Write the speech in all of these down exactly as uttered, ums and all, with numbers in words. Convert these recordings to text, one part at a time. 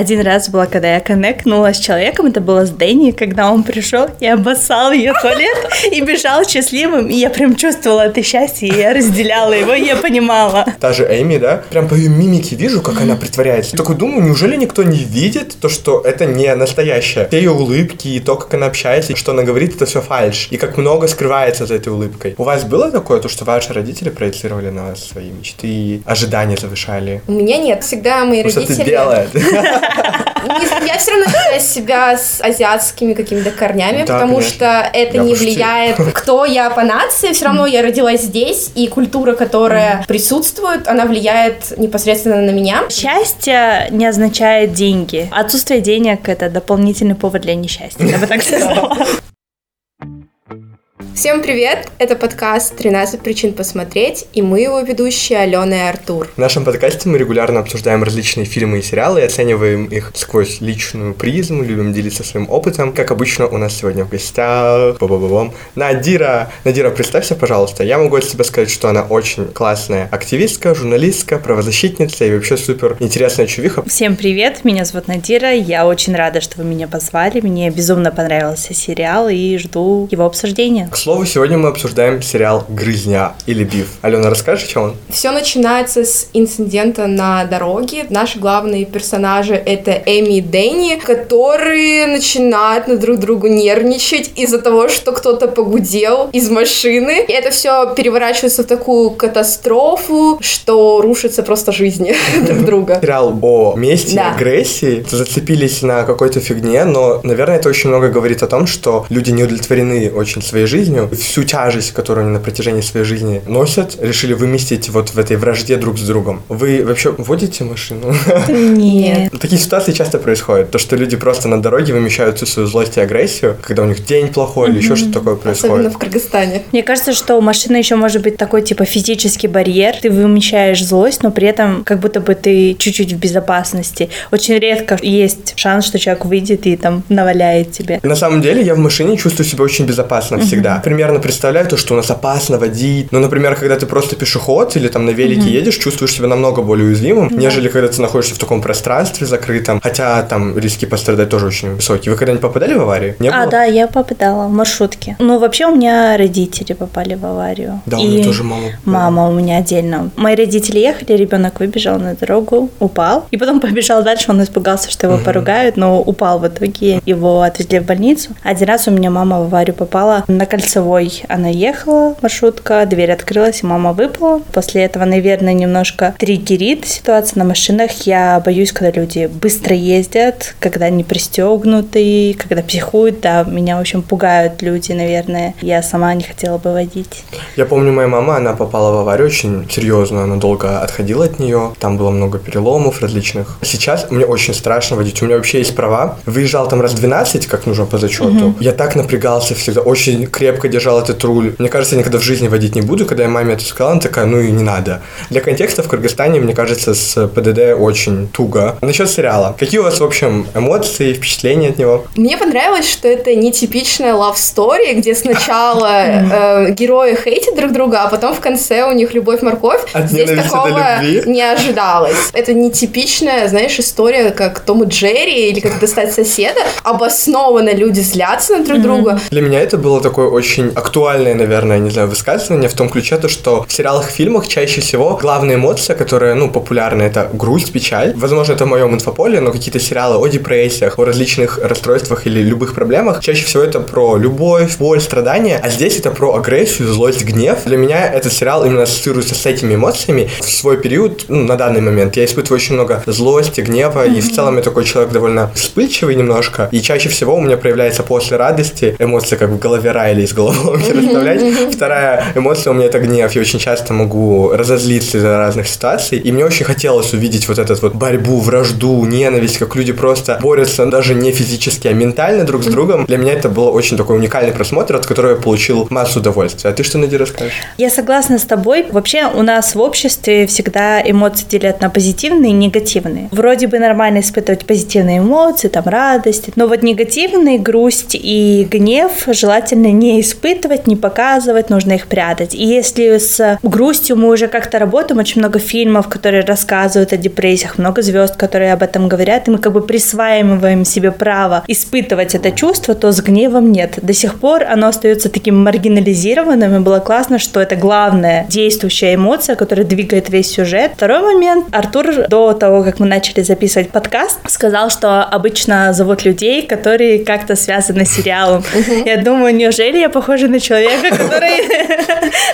один раз была, когда я коннектнула с человеком, это было с Дэнни, когда он пришел и обоссал ее туалет и бежал счастливым, и я прям чувствовала это счастье, и я разделяла его, и я понимала. Та же Эми, да? Прям по ее мимике вижу, как она притворяется. Такой думаю, неужели никто не видит то, что это не настоящее? Все ее улыбки и то, как она общается, что она говорит, это все фальшь, и как много скрывается за этой улыбкой. У вас было такое, то, что ваши родители проецировали на вас свои мечты и ожидания завышали? У меня нет, всегда мои ну, родители... Что ты делаешь? Я все равно считаю себя с азиатскими какими-то корнями, да, потому конечно. Что это я не почти. Влияет, кто я по нации, все равно я родилась здесь, и культура, которая присутствует, она влияет непосредственно на меня. Счастье не означает деньги. Отсутствие денег — это дополнительный повод для несчастья, я бы так сказала. Всем привет! Это подкаст «тринадцать причин посмотреть», и мы его ведущие Алена и Артур. В нашем подкасте мы регулярно обсуждаем различные фильмы и сериалы и оцениваем их сквозь личную призму, любим делиться своим опытом. Как обычно, у нас сегодня в гостях ба-ба-бам Надира! Надира, представься, пожалуйста. Я могу от себя сказать, что она очень классная активистка, журналистка, правозащитница и вообще супер интересная чувиха. Всем привет! Меня зовут Надира. Я очень рада, что вы меня позвали. Мне безумно понравился сериал и жду его обсуждения. К слову, сегодня мы обсуждаем сериал «Грызня» или «Биф». Алена, расскажешь, чем он? Все начинается с инцидента на дороге. Наши главные персонажи — это Эми и Дэнни, которые начинают на друг другу нервничать из-за того, что кто-то погудел из машины. И это все переворачивается в такую катастрофу, что рушится просто жизни друг друга. Сериал о мести, агрессии. Зацепились на какой-то фигне, но, наверное, это очень много говорит о том, что люди не удовлетворены очень своей жизнью. Всю тяжесть, которую они на протяжении своей жизни носят, решили выместить вот в этой вражде друг с другом. Вы вообще водите машину? Нет. Такие ситуации часто происходят. То, что люди просто на дороге вымещают всю свою злость и агрессию, когда у них день плохой mm-hmm. или еще что-то такое происходит. Особенно в Кыргызстане. Мне кажется, что машина еще может быть такой типа физический барьер. Ты вымещаешь злость, но при этом как будто бы ты чуть-чуть в безопасности. Очень редко есть шанс, что человек выйдет и там наваляет тебе. На самом деле я в машине чувствую себя очень безопасно mm-hmm. всегда. Примерно представляю то, что у нас опасно водить. Но, например, когда ты просто пешеход или там на велике mm-hmm. едешь, чувствуешь себя намного более уязвимым, mm-hmm. нежели когда ты находишься в таком пространстве закрытом. Хотя там риски пострадать тоже очень высокие. Вы когда-нибудь попадали в аварию? Не а, было? Да, я попадала в маршрутке. Ну, вообще у меня родители попали в аварию. Да, и у меня тоже мама. Мама у меня отдельно. Мои родители ехали, ребенок выбежал на дорогу, упал. И потом побежал дальше, он испугался, что его mm-hmm. поругают, но упал в итоге. Его отвезли в больницу. Один раз у меня мама в аварию попала на колесо. Кольцевой она ехала, маршрутка, дверь открылась, и мама выпала. После этого, наверное, немножко триггерит ситуация на машинах. Я боюсь, когда люди быстро ездят, когда они пристегнуты, когда психуют, да, меня, в общем, пугают люди, наверное. Я сама не хотела бы водить. Я помню, моя мама, она попала в аварию очень серьезную, она долго отходила от нее, там было много переломов различных. Сейчас мне очень страшно водить, у меня вообще есть права. Выезжал там раз двенадцать, как нужно по зачету. Mm-hmm. Я так напрягался всегда, очень крепко. Крепко держал этот руль. Мне кажется, я никогда в жизни водить не буду. Когда я маме это сказала, она такая, ну и не надо. Для контекста, в Кыргызстане, мне кажется, с ПДД очень туго. Насчет сериала. Какие у вас, в общем, эмоции, впечатления от него? Мне понравилось, что это нетипичная love story, где сначала э, герои хейтят друг друга, а потом в конце у них любовь-морковь. От Здесь такого не ожидалось. Это нетипичная, знаешь, история, как Том и Джерри или как достать соседа. Обоснованно люди злятся на друг mm-hmm. друга. Для меня это было такое очень очень актуальное, наверное, не знаю, высказывание в том ключе, то, что в сериалах, фильмах чаще всего главная эмоция, которая, ну, популярна, это грусть, печаль. Возможно, это в моем инфополе, но какие-то сериалы о депрессиях, о различных расстройствах или любых проблемах, чаще всего это про любовь, боль, страдания, а здесь это про агрессию, злость, гнев. Для меня этот сериал именно ассоциируется с этими эмоциями в свой период, ну, на данный момент. Я испытываю очень много злости, гнева, mm-hmm. и в целом я такой человек довольно вспыльчивый немножко, и чаще всего у меня проявляется после радости эмоции, как в голове райли с головоломки расставлять. Вторая эмоция у меня — это гнев. Я очень часто могу разозлиться из-за разных ситуаций. И мне очень хотелось увидеть вот эту вот борьбу, вражду, ненависть, как люди просто борются даже не физически, а ментально друг с другом. Для меня это был очень такой уникальный просмотр, от которого я получил массу удовольствия. А ты что, Надя, скажешь? Я согласна с тобой. Вообще у нас в обществе всегда эмоции делят на позитивные и негативные. Вроде бы нормально испытывать позитивные эмоции, там радость, но вот негативные, грусть и гнев желательно не испытывать. испытывать, не показывать, нужно их прятать. И если с грустью мы уже как-то работаем, очень много фильмов, которые рассказывают о депрессиях, много звезд, которые об этом говорят, и мы как бы присваиваем себе право испытывать это чувство, то с гневом нет. До сих пор оно остается таким маргинализированным, и было классно, что это главная действующая эмоция, которая двигает весь сюжет. Второй момент. Артур до того, как мы начали записывать подкаст, сказал, что обычно зовут людей, которые как-то связаны с сериалом. Я думаю, неужели я похожа на человека, который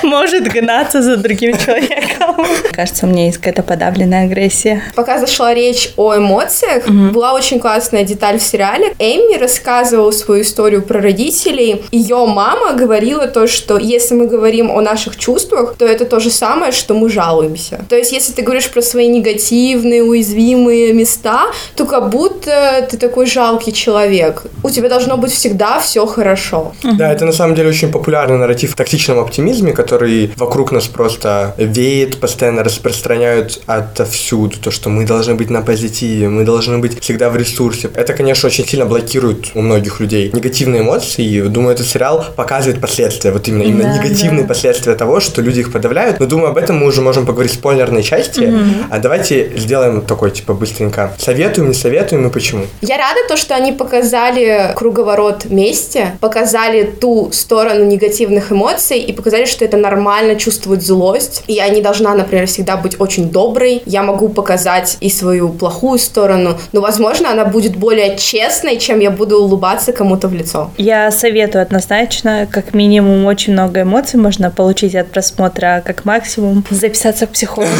может гнаться за другим человеком? Кажется, у меня есть какая-то подавленная агрессия. Пока зашла речь о эмоциях, была очень классная деталь в сериале. Эми рассказывала свою историю про родителей. Ее мама говорила то, что если мы говорим о наших чувствах, то это то же самое, что мы жалуемся. То есть, если ты говоришь про свои негативные, уязвимые места, то как будто ты такой жалкий человек. У тебя должно быть всегда все хорошо. Да, это на самом деле очень популярный нарратив в токсичном оптимизме, который вокруг нас просто веет, постоянно распространяют отовсюду. То, что мы должны быть на позитиве, мы должны быть всегда в ресурсе. Это, конечно, очень сильно блокирует у многих людей негативные эмоции. И, думаю, этот сериал показывает последствия. Вот именно, именно да, негативные да. последствия того, что люди их подавляют. Но, думаю, об этом мы уже можем поговорить в спойлерной части. Mm-hmm. А давайте сделаем такой, типа, быстренько. Советуем, не советуем и почему? Я рада то, что они показали круговорот мести, показали ту сторону негативных эмоций и показали, что это нормально чувствовать злость. И я не должна, например, всегда быть очень доброй. Я могу показать и свою плохую сторону, но, возможно, она будет более честной, чем я буду улыбаться кому-то в лицо. Я советую однозначно. Как минимум, очень много эмоций можно получить от просмотра, а как максимум записаться к психологу.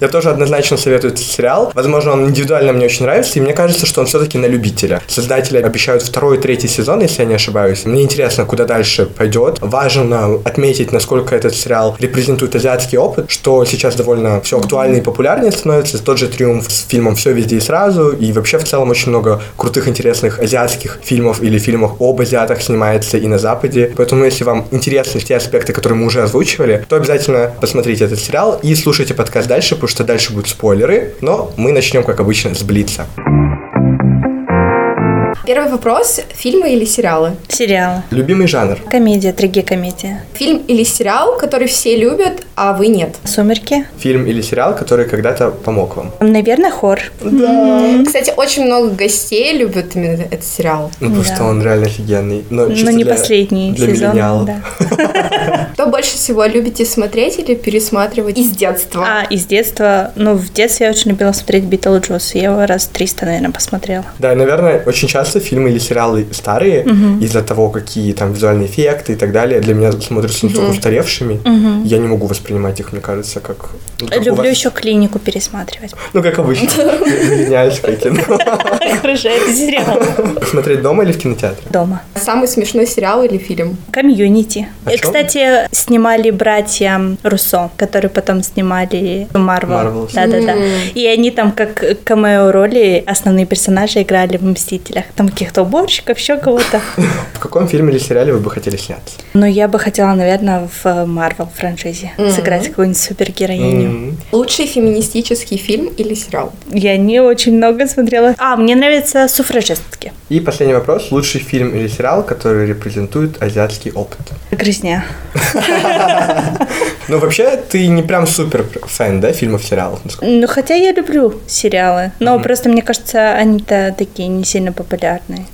Я тоже однозначно советую этот сериал. Возможно, он индивидуально мне очень нравится, и мне кажется, что он все-таки на любителя. Создатели обещают второй и третий сезон, если я не ошибаюсь. Мне интересно, куда дальше пойдет. Важно отметить, насколько этот сериал репрезентует азиатский опыт, что сейчас довольно все актуальнее и популярнее становится. Тот же триумф с фильмом «Все везде и сразу», и вообще в целом очень много крутых, интересных азиатских фильмов или фильмов об азиатах снимается и на Западе. Поэтому, если вам интересны те аспекты, которые мы уже озвучивали, то обязательно посмотрите этот сериал и слушайте подкаст дальше, потому что дальше будут спойлеры, но мы начнем, как обычно, с блица. Первый вопрос. Фильмы или сериалы? Сериалы. Любимый жанр? Комедия, трагикомедия. Фильм или сериал, который все любят, а вы нет? Сумерки. Фильм или сериал, который когда-то помог вам? Наверное, Хор. Да. Mm-hmm. Кстати, очень много гостей любят именно этот сериал. Ну, потому да. что он реально офигенный. Но, Но не для, последний для сезон. Да. Что больше всего любите смотреть или пересматривать из детства? А, из детства. Ну, в детстве я очень любила смотреть Битл Джоуз. Я его раз триста, наверное, посмотрела. Да, и, наверное, очень часто фильмы или сериалы старые, uh-huh. из-за того, какие там визуальные эффекты и так далее, для меня смотрятся uh-huh. устаревшими. Uh-huh. Я не могу воспринимать их, мне кажется, как... Ну, как люблю вас... еще «Клинику» пересматривать. Ну, как обычно. Грызняйское кино. Окружает сериал. Смотреть дома или в кинотеатре? Дома. Самый смешной сериал или фильм? «Комьюнити». Кстати, снимали братья Руссо, которые потом снимали Marvel. Да-да-да. И они там как камео-роли основные персонажи играли в «Мстителях». Там каких-то уборщиков, еще кого-то. В каком фильме или сериале вы бы хотели сняться? Ну, я бы хотела, наверное, в Marvel франшизе mm-hmm. сыграть какую-нибудь супергероиню. Mm-hmm. Лучший феминистический фильм или сериал? Я не очень много смотрела. А, мне нравятся «Суфражистки». И последний вопрос. Лучший фильм или сериал, который репрезентует азиатский опыт? «Грызня». Ну, вообще, ты не прям супер фэн, да, фильмов, сериалов? Ну, хотя я люблю сериалы, но просто, мне кажется, они-то такие не сильно популярные.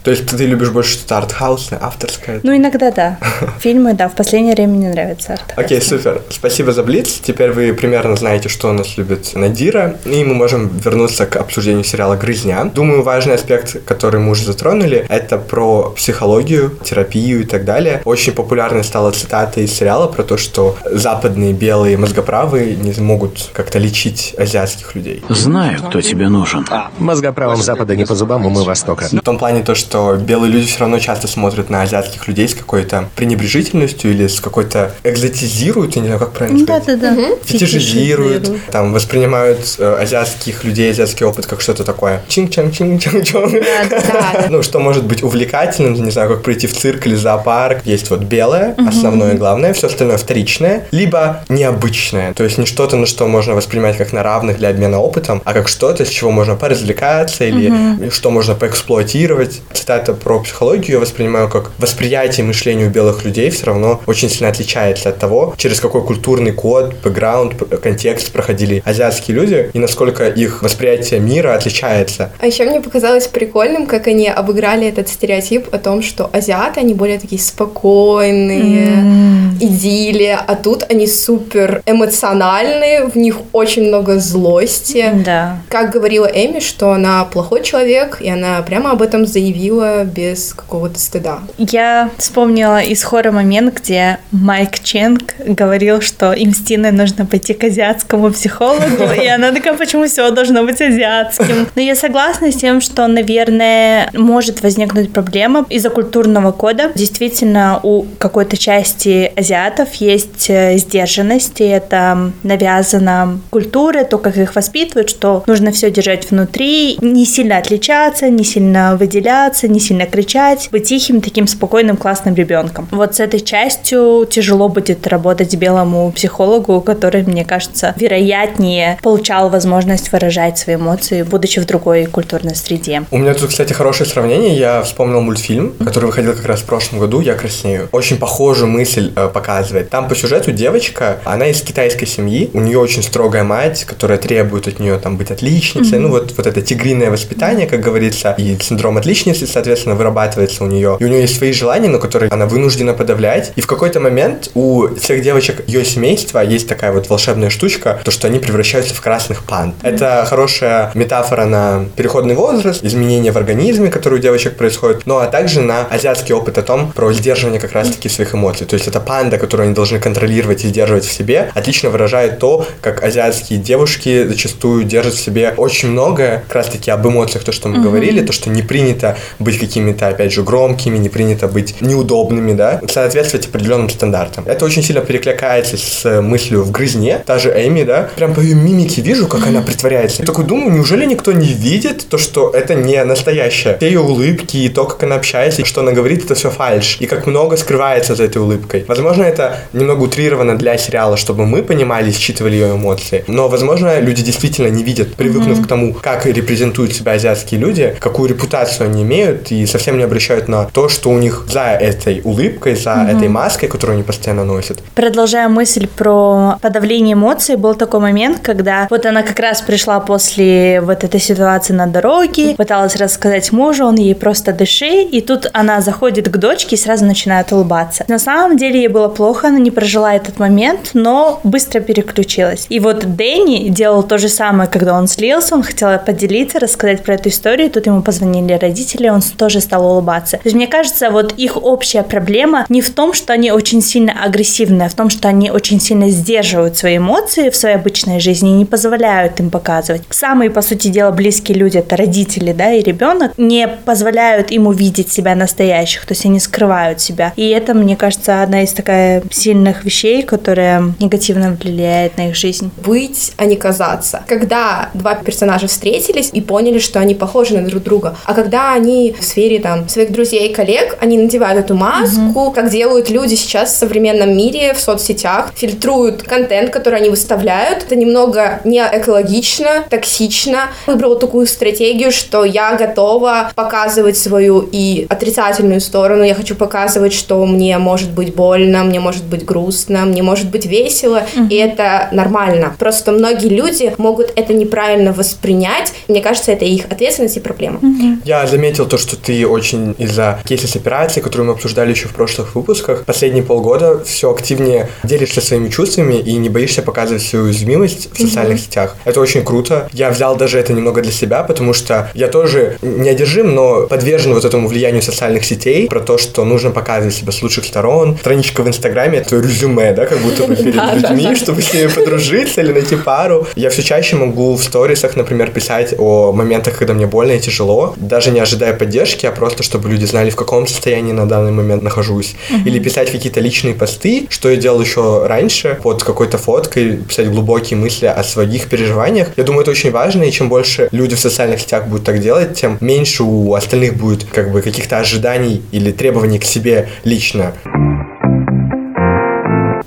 То есть ты любишь больше что-то артхаусное, авторское? Ну, иногда да. Фильмы, да, в последнее время мне нравятся артхаусные. Окей, супер. Спасибо за блиц. Теперь вы примерно знаете, что у нас любит Надира. И мы можем вернуться к обсуждению сериала «Грызня». Думаю, важный аспект, который мы уже затронули, это про психологию, терапию и так далее. Очень популярной стала цитата из сериала про то, что западные белые мозгоправые не могут как-то лечить азиатских людей. Знаю, кто тебе нужен. А, мозгоправым Запада не по зубам, умы Востока. В том плане то, что белые люди все равно часто смотрят на азиатских людей с какой-то пренебрежительностью или с какой-то экзотизируют, я не знаю, как правильно да, сказать. Да-да-да. Угу. Фетишизируют, Фетишизируют, там, воспринимают э, азиатских людей, азиатский опыт как что-то такое. Чин-чан-чин-чан-чан. Да-да-да. Ну, что может быть увлекательным, не знаю, как прийти в цирк или зоопарк. Есть вот белое, основное и главное, все остальное вторичное. Либо что-то необычное, то есть не что-то, на что можно воспринимать как на равных для обмена опытом, а как что-то, с чего можно поразвлекаться или mm-hmm. что можно поэксплуатировать. Цитата про психологию я воспринимаю как: восприятие мышления у белых людей все равно очень сильно отличается от того, через какой культурный код, бэкграунд, контекст проходили азиатские люди и насколько их восприятие мира отличается. А еще мне показалось прикольным, как они обыграли этот стереотип о том, что азиаты, они более такие спокойные, mm-hmm. идиллия, а тут они супер эмоциональные, в них очень много злости. Да. Как говорила Эми, что она плохой человек, и она прямо об этом заявила без какого-то стыда. Я вспомнила из Хора момент, где Майк Ченг говорил, что им с Тиной нужно пойти к азиатскому психологу, и она такая: почему все должно быть азиатским? Но я согласна с тем, что, наверное, может возникнуть проблема из-за культурного кода. Действительно, у какой-то части азиатов есть сдержанность, и это навязано культуре, то, как их воспитывают, что нужно все держать внутри, не сильно отличаться, не сильно выделяться, не сильно кричать, быть тихим, таким спокойным, классным ребенком. Вот с этой частью тяжело будет работать белому психологу, который, мне кажется, вероятнее получал возможность выражать свои эмоции, будучи в другой культурной среде. У меня тут, кстати, хорошее сравнение. Я вспомнил мультфильм, который выходил как раз в прошлом году, «Я краснею». Очень похожую мысль э, показывает. Там по сюжету девочка, она из китайской семьи, у нее очень строгая мать, которая требует от нее там быть отличницей. Mm-hmm. Ну вот, вот это тигриное воспитание, как говорится, и синдром отличницы, соответственно, вырабатывается у нее. И у нее есть свои желания, но которые она вынуждена подавлять. И в какой-то момент у всех девочек ее семейства есть такая вот волшебная штучка, то, что они превращаются в красных панд. Mm-hmm. Это хорошая метафора на переходный возраст, изменения в организме, которые у девочек происходят, ну а также на азиатский опыт о том, про сдерживание как раз-таки своих эмоций. То есть это панда, которую они должны контролировать и сдерживать в себе, отлично выражает то, как азиатские девушки зачастую держат в себе очень многое, как раз-таки об эмоциях, то, что мы mm-hmm. говорили, то, что не принято быть какими-то, опять же, громкими, не принято быть неудобными, да, соответствовать определенным стандартам. Это очень сильно перекликается с мыслью в «Грызне», та же Эми, да, прям по ее мимике вижу, как mm-hmm. она притворяется. Я такой думаю, неужели никто не видит то, что это не настоящее? Все ее улыбки и то, как она общается, что она говорит, это все фальшь. И как много скрывается за этой улыбкой. Возможно, это немного утрировано для сериала, чтобы мы понимали и считывали ее эмоции. Но, возможно, люди действительно не видят, привыкнув mm-hmm. к тому, как репрезентуют себя азиатские люди, какую репутацию они имеют, и совсем не обращают на то, что у них за этой улыбкой, за mm-hmm. этой маской, которую они постоянно носят. Продолжая мысль про подавление эмоций, был такой момент, когда вот она как раз пришла после вот этой ситуации на дороге, пыталась рассказать мужу, он ей: просто дыши, и тут она заходит к дочке и сразу начинает улыбаться. На самом деле ей было плохо, она не прожила этот момент, но быстро переключилась. И вот Дэнни делал то же самое, когда он слился, он хотел поделиться, рассказать про эту историю, тут ему позвонили родители, он тоже стал улыбаться. То есть, мне кажется, вот их общая проблема не в том, что они очень сильно агрессивны, а в том, что они очень сильно сдерживают свои эмоции в своей обычной жизни и не позволяют им показывать. Самые, по сути дела, близкие люди, это родители, да, и ребенок, не позволяют им увидеть себя настоящих, то есть они скрывают себя. И это, мне кажется, одна из такая сильных вещей, которая негативно влияет на их жизнь. Быть, а не казаться. Когда два персонажа встретились и поняли, что они похожи на друг друга, а когда они в сфере там своих друзей и коллег, они надевают эту маску, mm-hmm. как делают люди сейчас в современном мире, в соцсетях, фильтруют контент, который они выставляют. Это немного не экологично, токсично. Выбрала такую стратегию, что я готова показывать свою и отрицательную сторону, я хочу показывать, что мне может быть больно, мне может быть грустно, мне может быть весело, mm-hmm. и это нормально. Просто многие люди могут это неправильно воспринять, мне кажется, это их ответственность и проблема. Mm-hmm. Я заметил то, что ты очень из-за кейса с операцией, которую мы обсуждали еще в прошлых выпусках, последние полгода все активнее делишься своими чувствами и не боишься показывать свою уязвимость в mm-hmm. социальных сетях. Это очень круто. Я взял даже это немного для себя, потому что я тоже неодержим, но подвержен вот этому влиянию социальных сетей, про то, что нужно показывать себя с лучших сторон. Страничка в Инстаграме — это резюме, да, как будто бы перед людьми, чтобы с ними подружиться или найти пару. Я все чаще могу в сторисах, например, писать о моментах, когда мне больно и тяжело, даже не ожидая поддержки, а просто, чтобы люди знали, в каком состоянии на данный момент нахожусь. Или писать какие-то личные посты, что я делал еще раньше, под какой-то фоткой, писать глубокие мысли о своих переживаниях. Я думаю, это очень важно, и чем больше люди в социальных сетях будут так делать, тем меньше у остальных будет как бы каких-то ожиданий или требований к себе лично.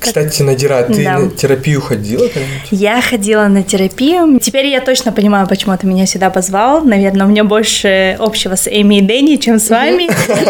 Кстати, Надира, ты да. на терапию ходила? Конечно? Я ходила на терапию. Теперь я точно понимаю, почему ты меня сюда позвал. Наверное, у меня больше общего с Эми и Дэнни, чем с вами.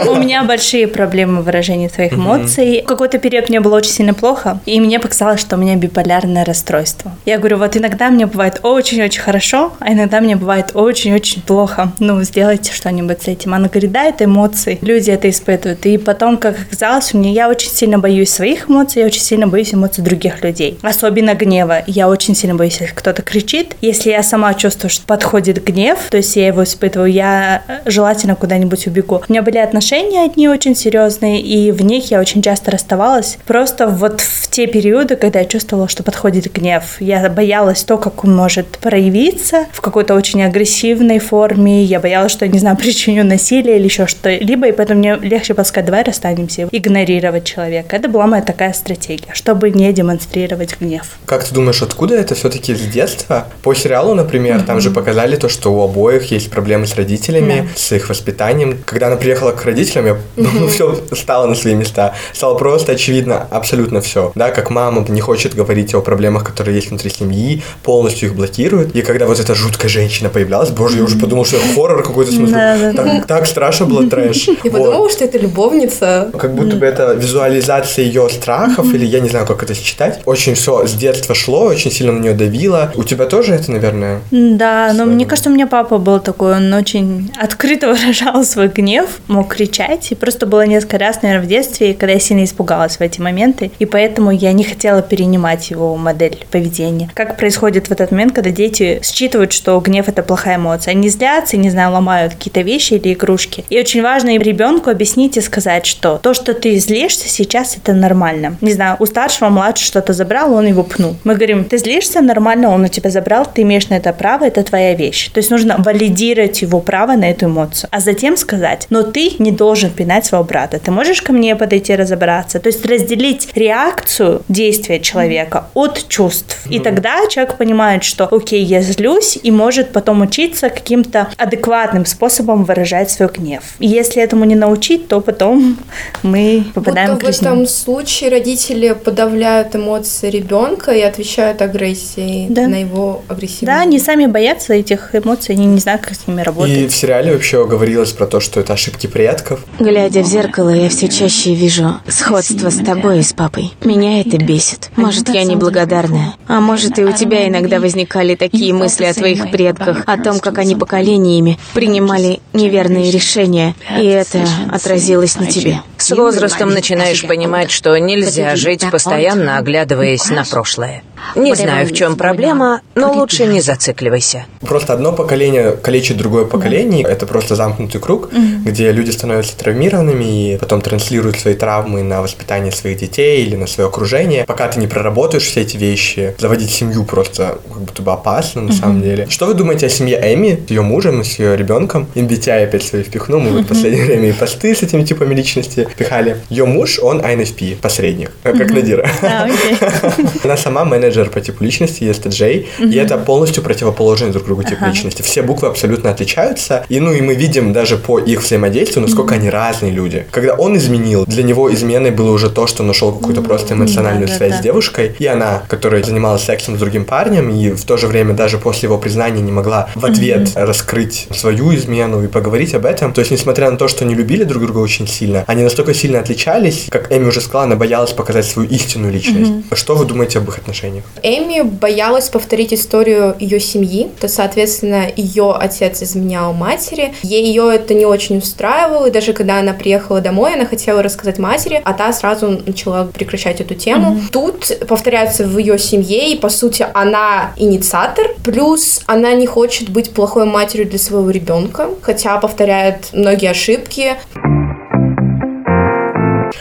У меня большие проблемы выражения своих эмоций. В какой-то период мне было очень сильно плохо, и мне показалось, что у меня биполярное расстройство. Я говорю, вот иногда мне бывает очень-очень хорошо, а иногда мне бывает очень-очень плохо. Ну, сделайте что-нибудь с этим. Она говорит, да, это эмоции. Люди это испытывают. И потом, как оказалось, у меня я очень сильно боюсь своих эмоций, я очень сильно боюсь эмоций других людей. Особенно гнева. Я очень сильно боюсь, если кто-то кричит. Если я сама чувствую, что подходит гнев, то есть я его испытываю, я желательно куда-нибудь убегу. У меня были отношения одни очень серьезные, и в них я очень часто расставалась. Просто вот в те периоды, когда я чувствовала, что подходит гнев. Я боялась то, как он может проявиться в какой-то очень агрессивной форме. Я боялась, что, я не знаю, причиню насилие или еще что-либо, и поэтому мне легче было сказать, давай расстанемся, игнорировать человека. Это была моя такая стратегия, чтобы не демонстрировать гнев. Как ты думаешь, откуда это все-таки с детства? По сериалу, например, mm-hmm. там же показали то, что у обоих есть проблемы с родителями, yeah. с их воспитанием. Когда она приехала к родителям, я, mm-hmm. ну, все стало на свои места. Стало просто очевидно абсолютно все. Да, как мама не хочет говорить о проблемах, которые есть внутри семьи, полностью их блокирует. И когда вот эта жуткая женщина появлялась, боже, я уже подумал, что я хоррор какой-то смотрю. Mm-hmm. Так, так страшно было, трэш. И подумала, что это любовница. Как будто бы это визуализация ее страхов, или я не знаю, как это считать. Очень все с детства шло, очень сильно на нее давило. У тебя тоже это, наверное? Да, но мне кажется, у меня папа был такой, он очень открыто выражал свой гнев, мог кричать, и просто было несколько раз, наверное, в детстве, когда я сильно испугалась в эти моменты, и поэтому я не хотела перенимать его модель поведения. Как происходит в этот момент, когда дети считывают, что гнев — это плохая эмоция. Они злятся, не знаю, ломают какие-то вещи или игрушки. И очень важно ребенку объяснить и сказать, что то, что ты злишься сейчас, это нормально. Не знаю, у старшего младшего что-то забрал, он его пнул. Мы говорим, ты злишься, нормально, он у тебя забрал, ты имеешь на это право, это твоя вещь. То есть нужно валидировать его право на эту эмоцию. А затем сказать, но ты не должен пинать своего брата. Ты можешь ко мне подойти разобраться? То есть разделить реакцию действия человека от чувств. И тогда человек понимает, что окей, я злюсь, и может потом учиться каким-то адекватным способом выражать свой гнев. И если этому не научить, то потом мы попадаем будто в грызню. В этом случае родители подавляют эмоции ребенка и отвечают агрессией да. на его агрессивность. Да, они сами боятся этих эмоций, они не знают, как с ними работать. И в сериале вообще говорилось про то, что это ошибки предков. Глядя в зеркало, я все чаще вижу сходство с тобой и с папой. Меня это бесит. Может, я неблагодарная. А может, и у тебя иногда возникали такие мысли о твоих предках, о том, как они поколениями принимали неверные решения, и это отразилось на тебе. С возрастом начинаешь понимать, что нельзя жить, постоянно оглядываясь на прошлое. Не знаю, в чем проблема, но лучше не зацикливайся. Просто одно поколение калечит другое поколение. Это просто замкнутый круг, где люди становятся травмированными и потом транслируют свои травмы на воспитание своих детей или на свое окружение. Пока ты не проработаешь все эти вещи, заводить семью просто как будто бы опасно на самом деле. Что вы думаете о семье Эми, с ее мужем и с ее ребенком? эм би ти ай опять свои впихнул, мы в последнее время и посты с этими типами личности впихали. Ее муж, он ай эн эф пи, посредник, как mm-hmm. Надира. Ah, okay. Она сама менеджер по типу личности, и эс ти джей, mm-hmm. и это полностью противоположный друг другу тип uh-huh. личности. Все буквы абсолютно отличаются, и ну и мы видим даже по их взаимодействию, насколько mm-hmm. они разные люди. Когда он изменил, для него изменой было уже то, что нашел какую-то mm-hmm. просто эмоциональную mm-hmm. связь mm-hmm. с девушкой, и она, которая занималась сексом с другим парнем, и в то же время даже после его признания не могла в ответ mm-hmm. раскрыть свою измену и поговорить об этом. То есть, несмотря на то, что они любили друг друга очень сильно, они настолько сильно отличались, как Эми уже сказала, она боялась показать свою истинную личность. Mm-hmm. Что вы думаете об их отношениях? Эми боялась повторить историю ее семьи, то, соответственно, ее отец изменял матери, ей ее это не очень устраивало, и даже когда она приехала домой, она хотела рассказать матери, а та сразу начала прекращать эту тему. Mm-hmm. Тут повторяются в ее семье, и, по сути, она инициатор, плюс она не хочет быть плохой матерью для своего ребенка, хотя повторяет многие ошибки.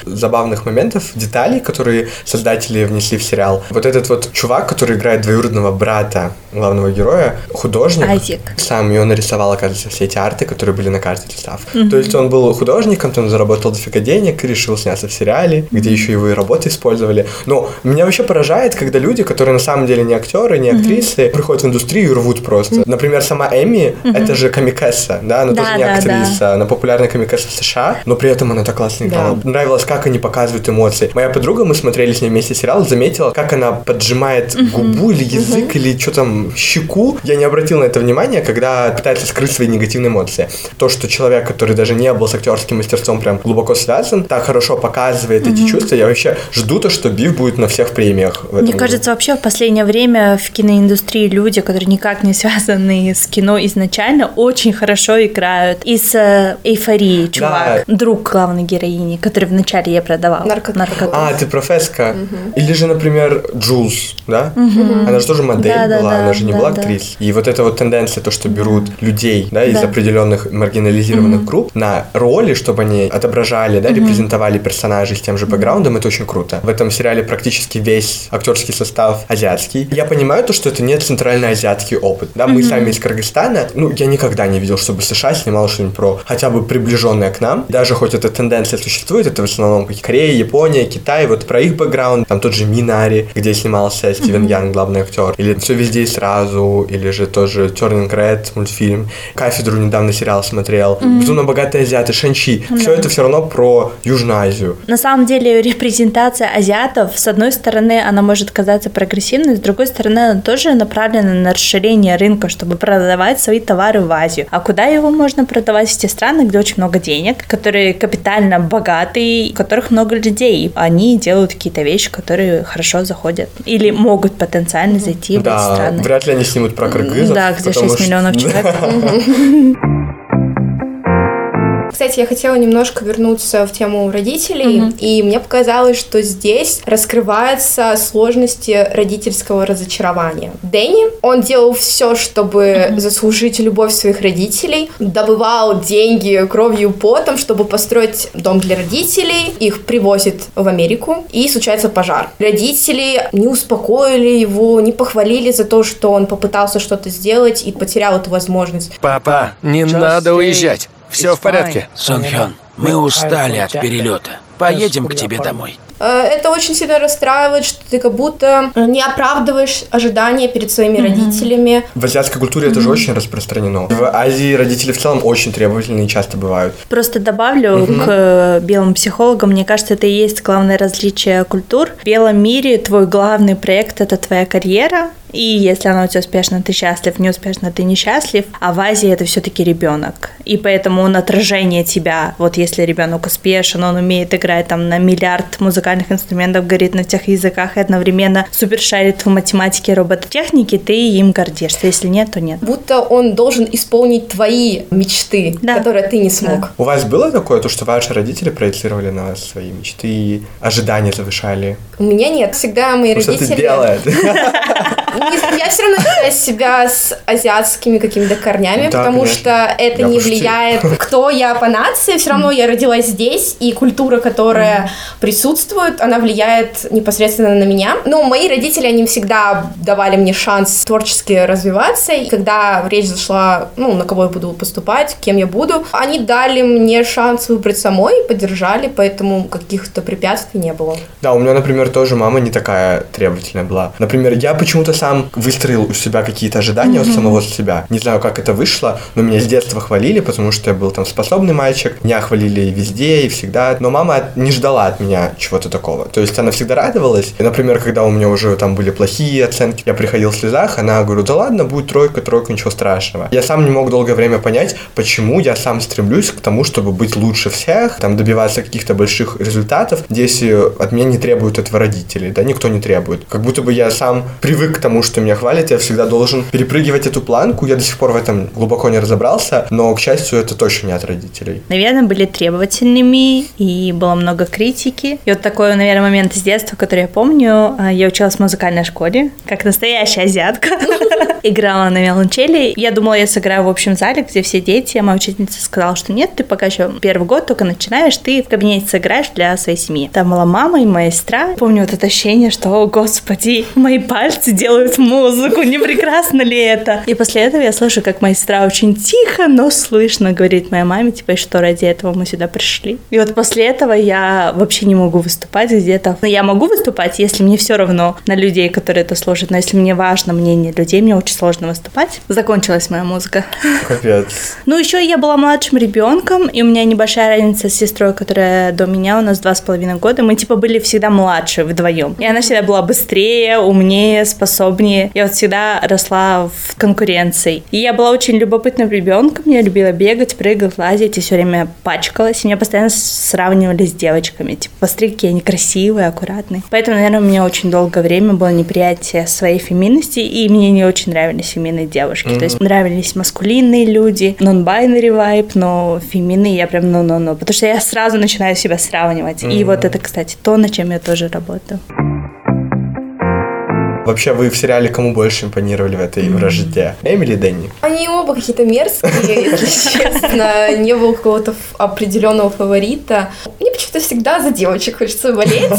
Забавных моментов, деталей, которые создатели внесли в сериал. Вот этот вот чувак, который играет двоюродного брата главного героя, художник. Азик. Сам ее нарисовал, оказывается, все эти арты, которые были на карте листав. Mm-hmm. То есть он был художником, там заработал дофига денег и решил сняться в сериале, где еще его и работы использовали. Но меня вообще поражает, когда люди, которые на самом деле не актеры, не актрисы, mm-hmm. приходят в индустрию и рвут просто. Mm-hmm. Например, сама Эми, mm-hmm. это же Камикеса, да, она да, тоже не актриса, да, да. она популярная Камикеса в США, но при этом она так классно играла. Да. Нравилось, как как они показывают эмоции. Моя подруга, мы смотрели с ней вместе сериал, заметила, как она поджимает uh-huh. губу или язык, uh-huh. или что там, щеку. Я не обратил на это внимания, когда пытается скрыть свои негативные эмоции. То, что человек, который даже не был с актерским мастерством прям глубоко связан, так хорошо показывает uh-huh. эти чувства, я вообще жду то, что Биф будет на всех премиях. Мне году. Кажется, вообще в последнее время в киноиндустрии люди, которые никак не связаны с кино изначально, очень хорошо играют. И с «Эйфории», чувак, да. друг главной героини, который вначале я продавала. Наркоту. Наркоту. А, ты про Феска. Угу. Или же, например, Джулс, да? Угу. Она же тоже модель да, была, да, она же не да, была актриса. Да. И вот эта вот тенденция, то, что берут людей да, из да. определенных маргинализированных угу. групп на роли, чтобы они отображали, да, угу. репрезентовали персонажей с тем же бэкграундом, это очень круто. В этом сериале практически весь актерский состав азиатский. Я понимаю то, что это не центральноазиатский опыт. Да, мы угу. сами из Кыргызстана, ну, я никогда не видел, чтобы США снимал что-нибудь про хотя бы приближенное к нам. Даже хоть эта тенденция существует, это в основном Корея, Япония, Китай, вот про их бэкграунд, там тот же Минари, где снимался Стивен Ян, главный актер, или «Все везде и сразу», или же тоже «Тёрнинг Рэд», мультфильм, «Кафедру» недавно сериал смотрел, «Безумно богатые азиаты», «Шанчи», все это все равно про Южную Азию. На самом деле репрезентация азиатов, с одной стороны, она может казаться прогрессивной, с другой стороны, она тоже направлена на расширение рынка, чтобы продавать свои товары в Азию. А куда его можно продавать? В те страны, где очень много денег, которые капитально богатые, у которых много людей. Они делают какие-то вещи, которые хорошо заходят или могут потенциально зайти в эти страны. Да, вряд ли они снимут про кыргызов. Да, где шесть миллионов человек. Кстати, я хотела немножко вернуться в тему родителей, mm-hmm. и мне показалось, что здесь раскрываются сложности родительского разочарования. Дэнни, он делал все, чтобы mm-hmm. заслужить любовь своих родителей, добывал деньги кровью и потом, чтобы построить дом для родителей, их привозят в Америку, и случается пожар. Родители не успокоили его, не похвалили за то, что он попытался что-то сделать и потерял эту возможность. Папа, не Just надо уезжать. Все в порядке. Сон Хён, мы устали от перелета. Поедем к тебе домой. Это очень сильно расстраивает, что ты как будто не оправдываешь ожидания перед своими mm-hmm. родителями. В азиатской культуре mm-hmm. это же очень распространено. В Азии родители в целом очень требовательные часто бывают. Просто добавлю mm-hmm. к белым психологам, мне кажется, это и есть главное различие культур. В белом мире твой главный проект – это твоя карьера. И если она у тебя успешна, ты счастлив, неуспешно, ты несчастлив. А в Азии это все-таки ребенок. И поэтому он отражение тебя. Вот если ребенок успешен, он умеет играть там на миллиард музыкальных инструментов, говорит на всех языках и одновременно супершарит в математике и робототехнике, ты им гордишься. Если нет, то нет. Будто он должен исполнить твои мечты, да. которые ты не смог. Да. У вас было такое, то, что ваши родители проецировали на вас свои мечты и ожидания завышали? У меня нет. Всегда мои Потому родители... Что ты делаешь? Я все равно считаю себя с азиатскими какими-то корнями, да, потому конечно. Что это я не почти. Влияет, кто я по нации, все равно я родилась здесь, и культура, которая mm. присутствует, она влияет непосредственно на меня. Но мои родители, они всегда давали мне шанс творчески развиваться, и когда речь зашла, ну, на кого я буду поступать, кем я буду, они дали мне шанс выбрать самой, и поддержали, поэтому каких-то препятствий не было. Да, у меня, например, тоже мама не такая требовательная была. Например, я почему-то сам сам выстроил у себя какие-то ожидания mm-hmm. от самого себя. Не знаю, как это вышло, но меня с детства хвалили, потому что я был там способный мальчик, меня хвалили везде и всегда, но мама не ждала от меня чего-то такого. То есть она всегда радовалась. И, например, когда у меня уже там были плохие оценки, я приходил в слезах, она говорю, да ладно, будет тройка, тройка, ничего страшного. Я сам не мог долгое время понять, почему я сам стремлюсь к тому, чтобы быть лучше всех, там добиваться каких-то больших результатов, если от меня не требуют этого родители, да, никто не требует. Как будто бы я сам привык к тому, что меня хвалят, я всегда должен перепрыгивать эту планку. Я до сих пор в этом глубоко не разобрался, но, к счастью, это точно не от родителей. Наверное, были требовательными, и было много критики. И вот такой, наверное, момент из детства, который я помню, я училась в музыкальной школе, как настоящая азиатка. Играла на виолончели. Я думала, я сыграю в общем зале, где все дети. Моя учительница сказала, что нет, ты пока еще первый год только начинаешь, ты в кабинете сыграешь для своей семьи. Там была мама и моя сестра. Помню вот это ощущение, что, о, господи, мои пальцы делают музыку, не прекрасно ли это? И после этого я слышу, как моя сестра очень тихо, но слышно говорит моей маме, типа, что ради этого мы сюда пришли. И вот после этого я вообще не могу выступать где-то. Но я могу выступать, если мне все равно на людей, которые это слушают, но если мне важно мнение людей, мне очень очень сложно выступать. Закончилась моя музыка. Капец. Ну, еще я была младшим ребенком, и у меня небольшая разница с сестрой, которая до меня, у нас два с половиной года. Мы, типа, были всегда младше вдвоем. И она всегда была быстрее, умнее, способнее. Я вот всегда росла в конкуренции. И я была очень любопытным ребенком. Я любила бегать, прыгать, лазить, и все время пачкалась. И меня постоянно сравнивали с девочками. Типа, постригки, они красивые, аккуратные. Поэтому, наверное, у меня очень долгое время было неприятие своей феминности, и мне не очень нравились феминные девушки. Mm-hmm. То есть нравились маскулинные люди, нон-байнери вайб, но феминные я прям ну-ну-ну. Потому что я сразу начинаю себя сравнивать. Mm-hmm. И вот это, кстати, то, над чем я тоже работаю. Вообще, вы в сериале кому больше импонировали в этой вражде? Эми или Дэнни? Они оба какие-то мерзкие, если честно. Не было какого-то определенного фаворита. Мне почему-то всегда за девочек хочется болеть.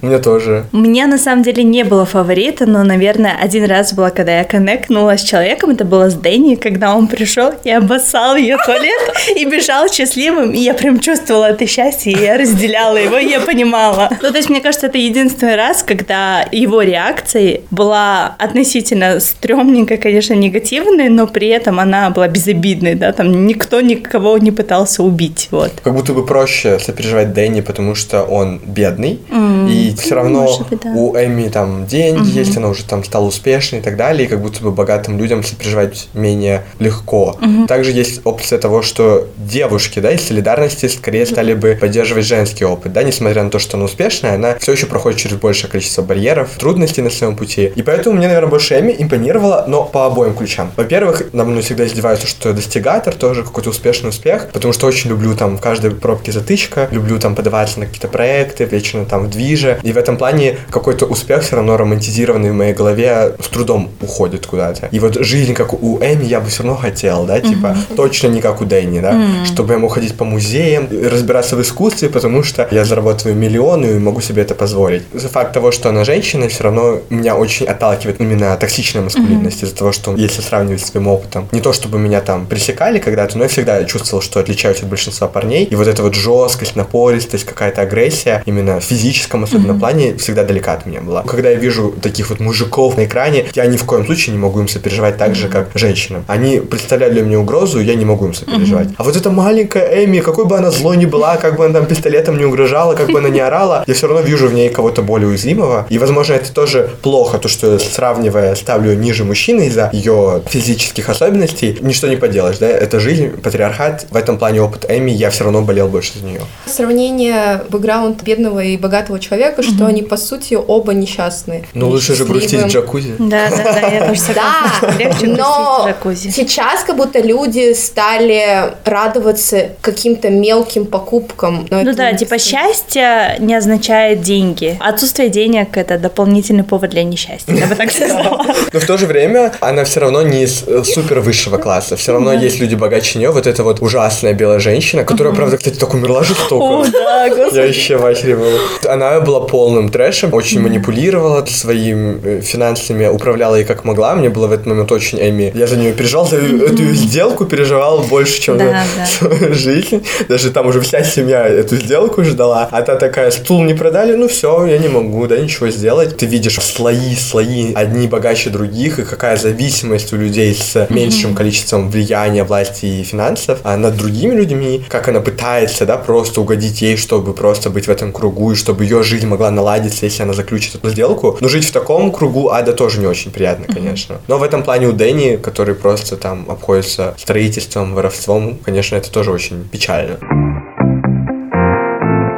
Мне тоже. У меня, на самом деле, не было фаворита, но, наверное, один раз было, когда я коннектнула с человеком, это было с Дэнни, когда он пришел и обоссал ее туалет и бежал счастливым, и я прям чувствовала это счастье, и я разделяла его, и я понимала. Ну, то есть, мне кажется, это единственный раз, когда его реакции была относительно стрёмненькая, конечно, негативная, но при этом она была безобидной, да, там никто никого не пытался убить, вот. Как будто бы проще сопереживать Дэнни, потому что он бедный, mm-hmm. и все равно Может быть, да. у Эми там деньги mm-hmm. есть, она уже там стала успешной и так далее, и как будто бы богатым людям сопереживать менее легко. Mm-hmm. Также есть опция того, что девушки, да, из солидарности скорее стали бы поддерживать женский опыт, да, несмотря на то, что она успешная, она все еще проходит через большее количество барьеров, трудностей на своем пути. И поэтому мне, наверное, больше Эми импонировало, но по обоим ключам. Во-первых, на мной всегда издеваются, что я достигатор, тоже какой-то успешный успех, потому что очень люблю там в каждой пробке затычка, люблю там подаваться на какие-то проекты, вечно там в движе. И в этом плане какой-то успех все равно романтизированный в моей голове с трудом уходит куда-то. И вот жизнь, как у Эми, я бы все равно хотел, да, типа, mm-hmm. точно не как у Дэнни, да, mm-hmm. чтобы я мог ходить по музеям, разбираться в искусстве, потому что я зарабатываю миллионы и могу себе это позволить. За факт того, что она женщина, все равно меня очень отталкивает именно токсичная маскулинность mm-hmm. из-за того, что если сравнивать с своим опытом. Не то, чтобы меня там пресекали когда-то, но я всегда чувствовал, что отличаюсь от большинства парней. И вот эта вот жесткость, напористость, какая-то агрессия, именно в физическом особенно mm-hmm. плане, всегда далека от меня была. Когда я вижу таких вот мужиков на экране, я ни в коем случае не могу им сопереживать так же, как женщинам. Они представляли мне угрозу, я не могу им сопереживать. Mm-hmm. А вот эта маленькая Эми, какой бы она злой ни была, как бы она там пистолетом не угрожала, как бы она не орала, я все равно вижу в ней кого-то более уязвимого. И, возможно, это тоже плохо, то, что сравнивая, ставлю ниже мужчины из-за ее физических особенностей, ничто не поделаешь, да, это жизнь, патриархат, в этом плане опыт Эми, я все равно болел больше за нее. Сравнение бэкграунд бедного и богатого человека, mm-hmm. что они, по сути, оба несчастные. Ну, лучше же грустить в джакузи. Да, да, да, я тоже согласна. Легче грустить в джакузи. Но сейчас как будто люди стали радоваться каким-то мелким покупкам. Ну да, типа счастье не означает деньги. Отсутствие денег – это дополнительный повод для несчастья. Счастье, я бы так сказала. Но в то же время она все равно не из супер высшего класса. Все равно да. есть люди богаче нее. Вот эта вот ужасная белая женщина, которая, угу. правда, кстати, так умерла жестоко. О, да, господи. Я еще в ахере был. Она была полным трэшем, очень mm-hmm. манипулировала своими финансами, управляла ей как могла. Мне было в этот момент очень Эми. Я за нее переживал, за mm-hmm. эту сделку переживал больше, чем да, за да. жизнь. Даже там уже вся семья эту сделку ждала. А та такая, стул не продали, ну все, я не могу, да, ничего сделать. Ты видишь слои слои, одни богаче других, и какая зависимость у людей с меньшим количеством влияния, власти и финансов а над другими людьми, как она пытается, да, просто угодить ей, чтобы просто быть в этом кругу, и чтобы ее жизнь могла наладиться, если она заключит эту сделку. Но жить в таком кругу ада тоже не очень приятно, конечно. Но в этом плане у Дэнни, который просто там обходится строительством, воровством, конечно, это тоже очень печально.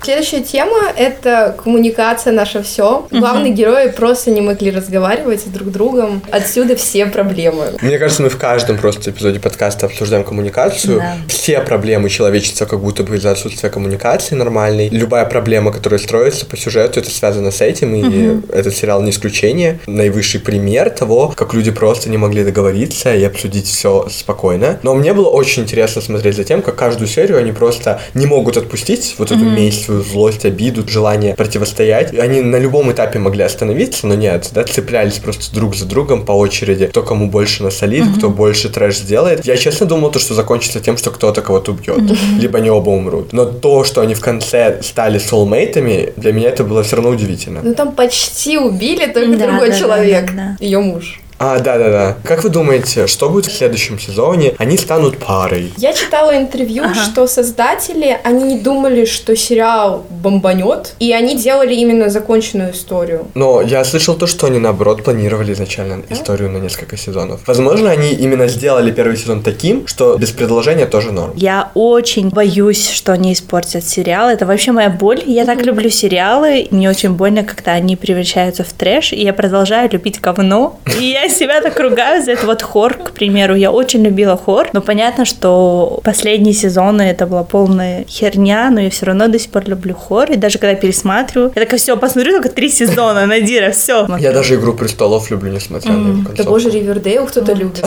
Следующая тема — это коммуникация «Наше все». Главные uh-huh. герои просто не могли разговаривать друг с другом. Отсюда все проблемы. Мне кажется, мы в каждом просто эпизоде подкаста обсуждаем коммуникацию. Да. Все проблемы человечества как будто бы из-за отсутствия коммуникации нормальной. Любая проблема, которая строится по сюжету, это связано с этим, и uh-huh. этот сериал не исключение. Наивысший пример того, как люди просто не могли договориться и обсудить все спокойно. Но мне было очень интересно смотреть за тем, как каждую серию они просто не могут отпустить вот uh-huh. эту месть, злость, обиду, желание противостоять. Они на любом этапе могли остановиться, но нет, да, цеплялись просто друг за другом по очереди, кто кому больше насолит, mm-hmm. кто больше трэш сделает. Я честно думал, то, что закончится тем, что кто-то кого-то убьет, mm-hmm. либо они оба умрут. Но то, что они в конце стали соулмейтами, для меня это было все равно удивительно. Ну там почти убили только да, другой да, человек, да, да, да. ее муж. А, да-да-да. Как вы думаете, что будет в следующем сезоне? Они станут парой. Я читала интервью, ага. что создатели, они не думали, что сериал бомбанет, и они делали именно законченную историю. Но я слышал то, что они, наоборот, планировали изначально а? историю на несколько сезонов. Возможно, они именно сделали первый сезон таким, что без предложения тоже норм. Я очень боюсь, что они испортят сериал. Это вообще моя боль. Я так люблю сериалы. Мне очень больно, когда они превращаются в трэш, и я продолжаю любить говно. И я себя так ругаю за это. Вот Хор, к примеру. Я очень любила Хор, но понятно, что последние сезоны это была полная херня, но я все равно до сих пор люблю Хор. И даже когда пересматриваю, я такая, все, посмотрю только три сезона, Надира, все. Я даже «Игру престолов» люблю, несмотря на его концовку. Да боже, Ривердейл кто-то любит.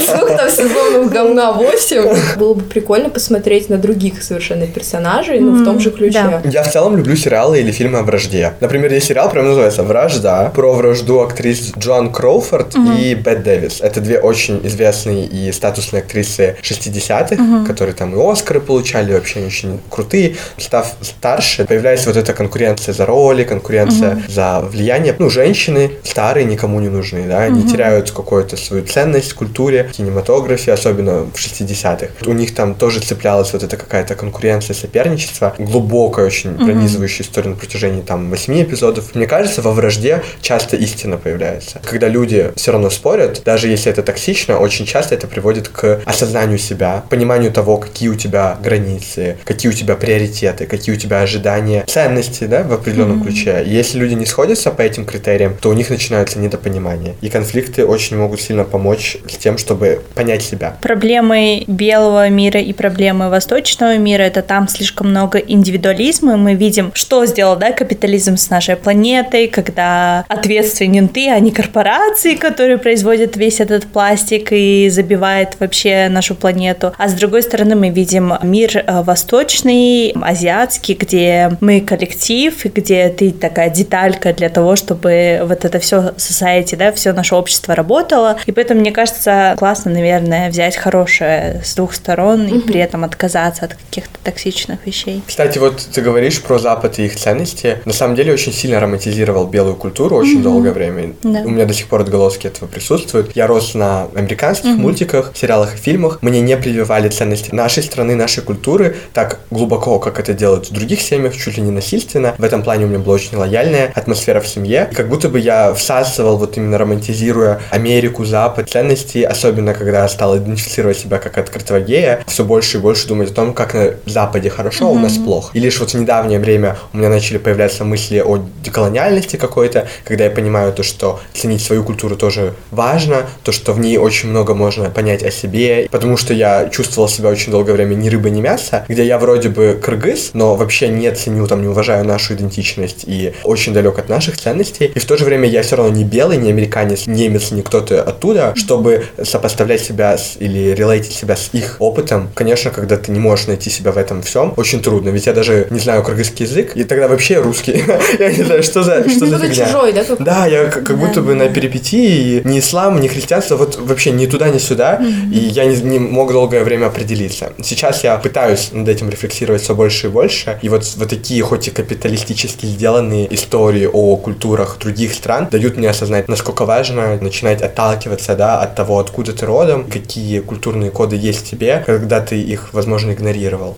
Сколько там сезонов говна? восемь? Было бы прикольно посмотреть на других совершенно персонажей, но в том же ключе. Я в целом люблю сериалы или фильмы о вражде. Например, есть сериал, прям называется «Вражда», про вражду актрис Джоан Кроуфорд и Бет Дэвис. Это две очень известные и статусные актрисы шестидесятых, которые там и Оскары получали, вообще очень крутые. Став старше, появляется вот эта конкуренция за роли, конкуренция за влияние. Ну, женщины старые никому не нужны, да, они теряют какую-то свою ценность в культуре, в кинематографе, особенно в шестидесятых. У них там тоже цеплялась вот эта какая-то конкуренция, соперничество, глубокая, очень пронизывающая история на протяжении там восьми эпизодов. Мне кажется, во «Вражде» часто истина появляется. Когда люди все равно спорят, даже если это токсично, очень часто это приводит к осознанию себя, пониманию того, какие у тебя границы, какие у тебя приоритеты, какие у тебя ожидания, ценности, да, в определенном mm-hmm. ключе. И если люди не сходятся по этим критериям, то у них начинаются недопонимания. И конфликты очень могут сильно помочь с тем, чтобы понять себя. Проблемы белого мира и проблемы восточного мира — это там слишком много индивидуализма. Мы видим, что сделал, да, капитализм с нашей планетой, когда ответственен ты, а не корпорации, которые производят весь этот пластик и забивает вообще нашу планету. А с другой стороны, мы видим мир восточный, азиатский, где мы коллектив, где ты такая деталька для того, чтобы вот это все society, да, все наше общество работало. И поэтому, мне кажется, классно, наверное, взять хорошее с двух сторон и при этом отказаться от каких-то токсичных вещей. Кстати, вот ты говоришь про Запад и их ценности. На самом деле, очень сильно романтизировал белую культуру очень долгое время. Да. У меня до сих пор отголоски этого присутствуют. Я рос на американских мультиках, сериалах и фильмах. Мне не прививали ценности нашей страны, нашей культуры так глубоко, как это делают в других семьях, чуть ли не насильственно. В этом плане у меня была очень лояльная атмосфера в семье. И как будто бы я всасывал, вот именно романтизируя Америку, Запад, ценности, особенно когда стал идентифицировать себя как открытого гея, все больше и больше думать о том, как на Западе хорошо, а у нас плохо. И лишь вот в недавнее время у меня начали появляться мысли о деколониальности какой-то, когда я понимаю то, что ценить свою культуру тоже важно, то, что в ней очень много можно понять о себе, потому что я чувствовал себя очень долгое время ни рыба, ни мясо, где я вроде бы кыргыз, но вообще не ценю, там, не уважаю нашу идентичность и очень далек от наших ценностей, и в то же время я все равно не белый, не американец, немец, не кто-то оттуда, чтобы сопоставлять себя с, или релейтить себя с их опытом. Конечно, когда ты не можешь найти себя в этом всем, очень трудно, ведь я даже не знаю кыргызский язык, и тогда вообще русский. Я не знаю, что за фигня. Ты чужой, да? Да, я как будто бы на перипетии, ни ислам, ни христианство, вот вообще ни туда, ни сюда, и я не мог долгое время определиться. Сейчас я пытаюсь над этим рефлексировать все больше и больше, и вот такие, хоть и капиталистически сделанные истории о культурах других стран дают мне осознать, насколько важно начинать отталкиваться, да, от того, откуда ты родом, какие культурные коды есть в тебе, когда ты их, возможно, игнорировал.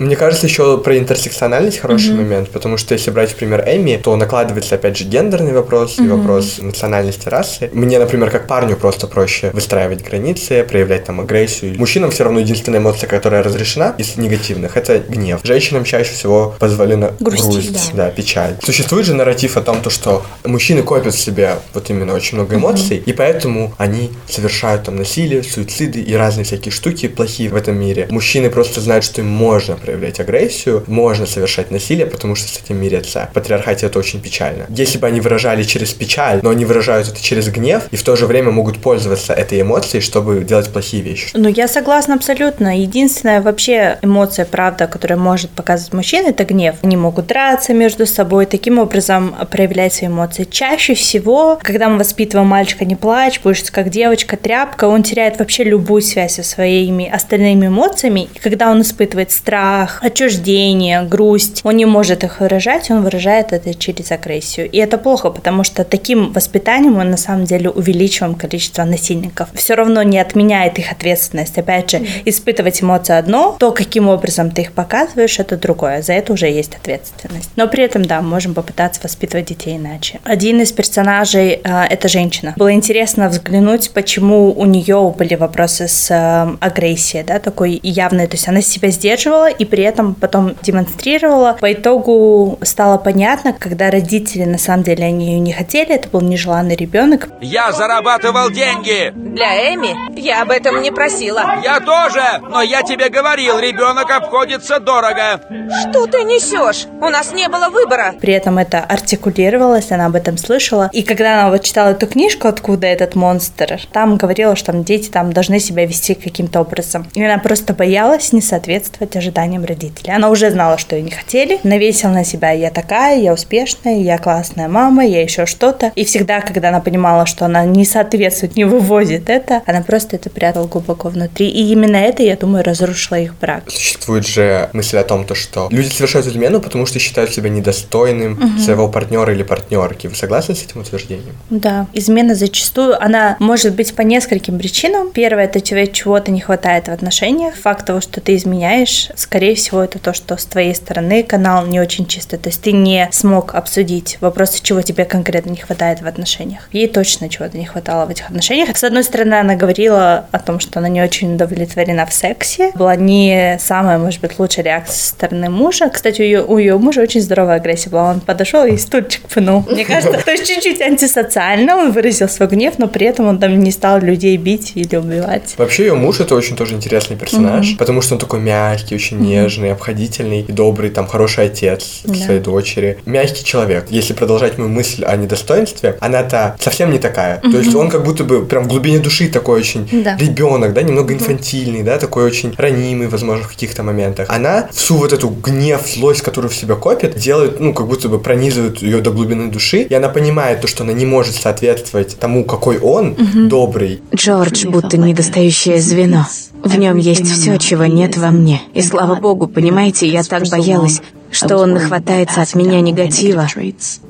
Мне кажется, еще про интерсекциональность хороший mm-hmm. момент, потому что если брать, например, Эми, то накладывается, опять же, гендерный вопрос mm-hmm. и вопрос национальности, расы. Мне, например, как парню просто проще выстраивать границы, проявлять там агрессию. Мужчинам все равно единственная эмоция, которая разрешена из негативных, это гнев. Женщинам чаще всего позволено грустить, грусть, да. да, печаль. Существует же нарратив о том, то, что мужчины копят в себе вот именно очень много эмоций, mm-hmm. и поэтому они совершают там насилие, суициды и разные всякие штуки плохие в этом мире. Мужчины просто знают, что им можно проявлять агрессию, можно совершать насилие, потому что с этим мирятся. В патриархате это очень печально. Если бы они выражали через печаль, но они выражают это через гнев, и в то же время могут пользоваться этой эмоцией, чтобы делать плохие вещи. Ну, я согласна абсолютно. Единственная вообще эмоция, правда, которая может показывать мужчина, это гнев. Они могут драться между собой, таким образом проявлять свои эмоции. Чаще всего, когда мы воспитываем мальчика, не плачь, будешь как девочка, тряпка, он теряет вообще любую связь со своими остальными эмоциями. И когда он испытывает страх, страх, отчуждение, грусть. Он не может их выражать, он выражает это через агрессию. И это плохо, потому что таким воспитанием мы на самом деле увеличиваем количество насильников. Все равно не отменяет их ответственность. Опять же, испытывать эмоции одно, то, каким образом ты их показываешь, это другое. За это уже есть ответственность. Но при этом, да, можем попытаться воспитывать детей иначе. Один из персонажей э, – это женщина. Было интересно взглянуть, почему у нее были вопросы с э, агрессией, да, такой явной. То есть она себя сдерживала и при этом потом демонстрировала. По итогу стало понятно, когда родители, на самом деле, они ее не хотели, это был нежеланный ребенок. Я зарабатывал деньги! Для Эми я об этом не просила. Я тоже, но я тебе говорил, ребенок обходится дорого. Что ты несешь? У нас не было выбора. При этом это артикулировалось, она об этом слышала. И когда она вот читала эту книжку, откуда этот монстр, там говорила, что там дети там должны себя вести каким-то образом. И она просто боялась не соответствовать ожиданиям родителей. Она уже знала, что ее не хотели. Навесила на себя: я такая, я успешная, я классная мама, я еще что-то. И всегда, когда она понимала, что она не соответствует, не вывозит это, она просто это прятала глубоко внутри. И именно это, я думаю, разрушило их брак. Существует же мысль о том, то, что люди совершают измену, потому что считают себя недостойным угу. своего партнера или партнерки. Вы согласны с этим утверждением? Да. Измена зачастую, она может быть по нескольким причинам. Первое, это человек чего-то не хватает в отношениях. Факт того, что ты изменяешь, скорее всего, это то, что с твоей стороны канал не очень чистый. То есть ты не смог обсудить вопросы, чего тебе конкретно не хватает в отношениях. Ей точно чего-то не хватало в этих отношениях. С одной стороны, она говорила о том, что она не очень удовлетворена в сексе. Была не самая, может быть, лучшая реакция со стороны мужа. Кстати, у ее, у ее мужа очень здоровая агрессия была. Он подошел и стульчик пнул. Мне кажется, то есть чуть-чуть антисоциально он выразил свой гнев, но при этом он там не стал людей бить или убивать. Вообще, ее муж — это очень тоже интересный персонаж, mm-hmm. потому что он такой мягкий, очень mm-hmm. нежный, обходительный, добрый, там, хороший отец yeah. к своей дочери. Мягкий человек. Если продолжать мою мысль о недостоинстве, она-то совсем не такая. Mm-hmm. То есть он как будто бы прям в глубине души такой очень mm-hmm. ребенок, да, немного инфантильный, mm-hmm. да, такой очень ранимый, возможно, в каких-то моментах. Она всю вот эту гнев, злость, которую в себя копит, делает, ну, как будто бы пронизывает ее до глубины души, и она понимает то, что она не может соответствовать тому, какой он mm-hmm. добрый. Джордж будто недостающее звено. В нем есть все, чего нет во мне. И слава богу, понимаете, я так боялась, что он нахватается от меня негатива.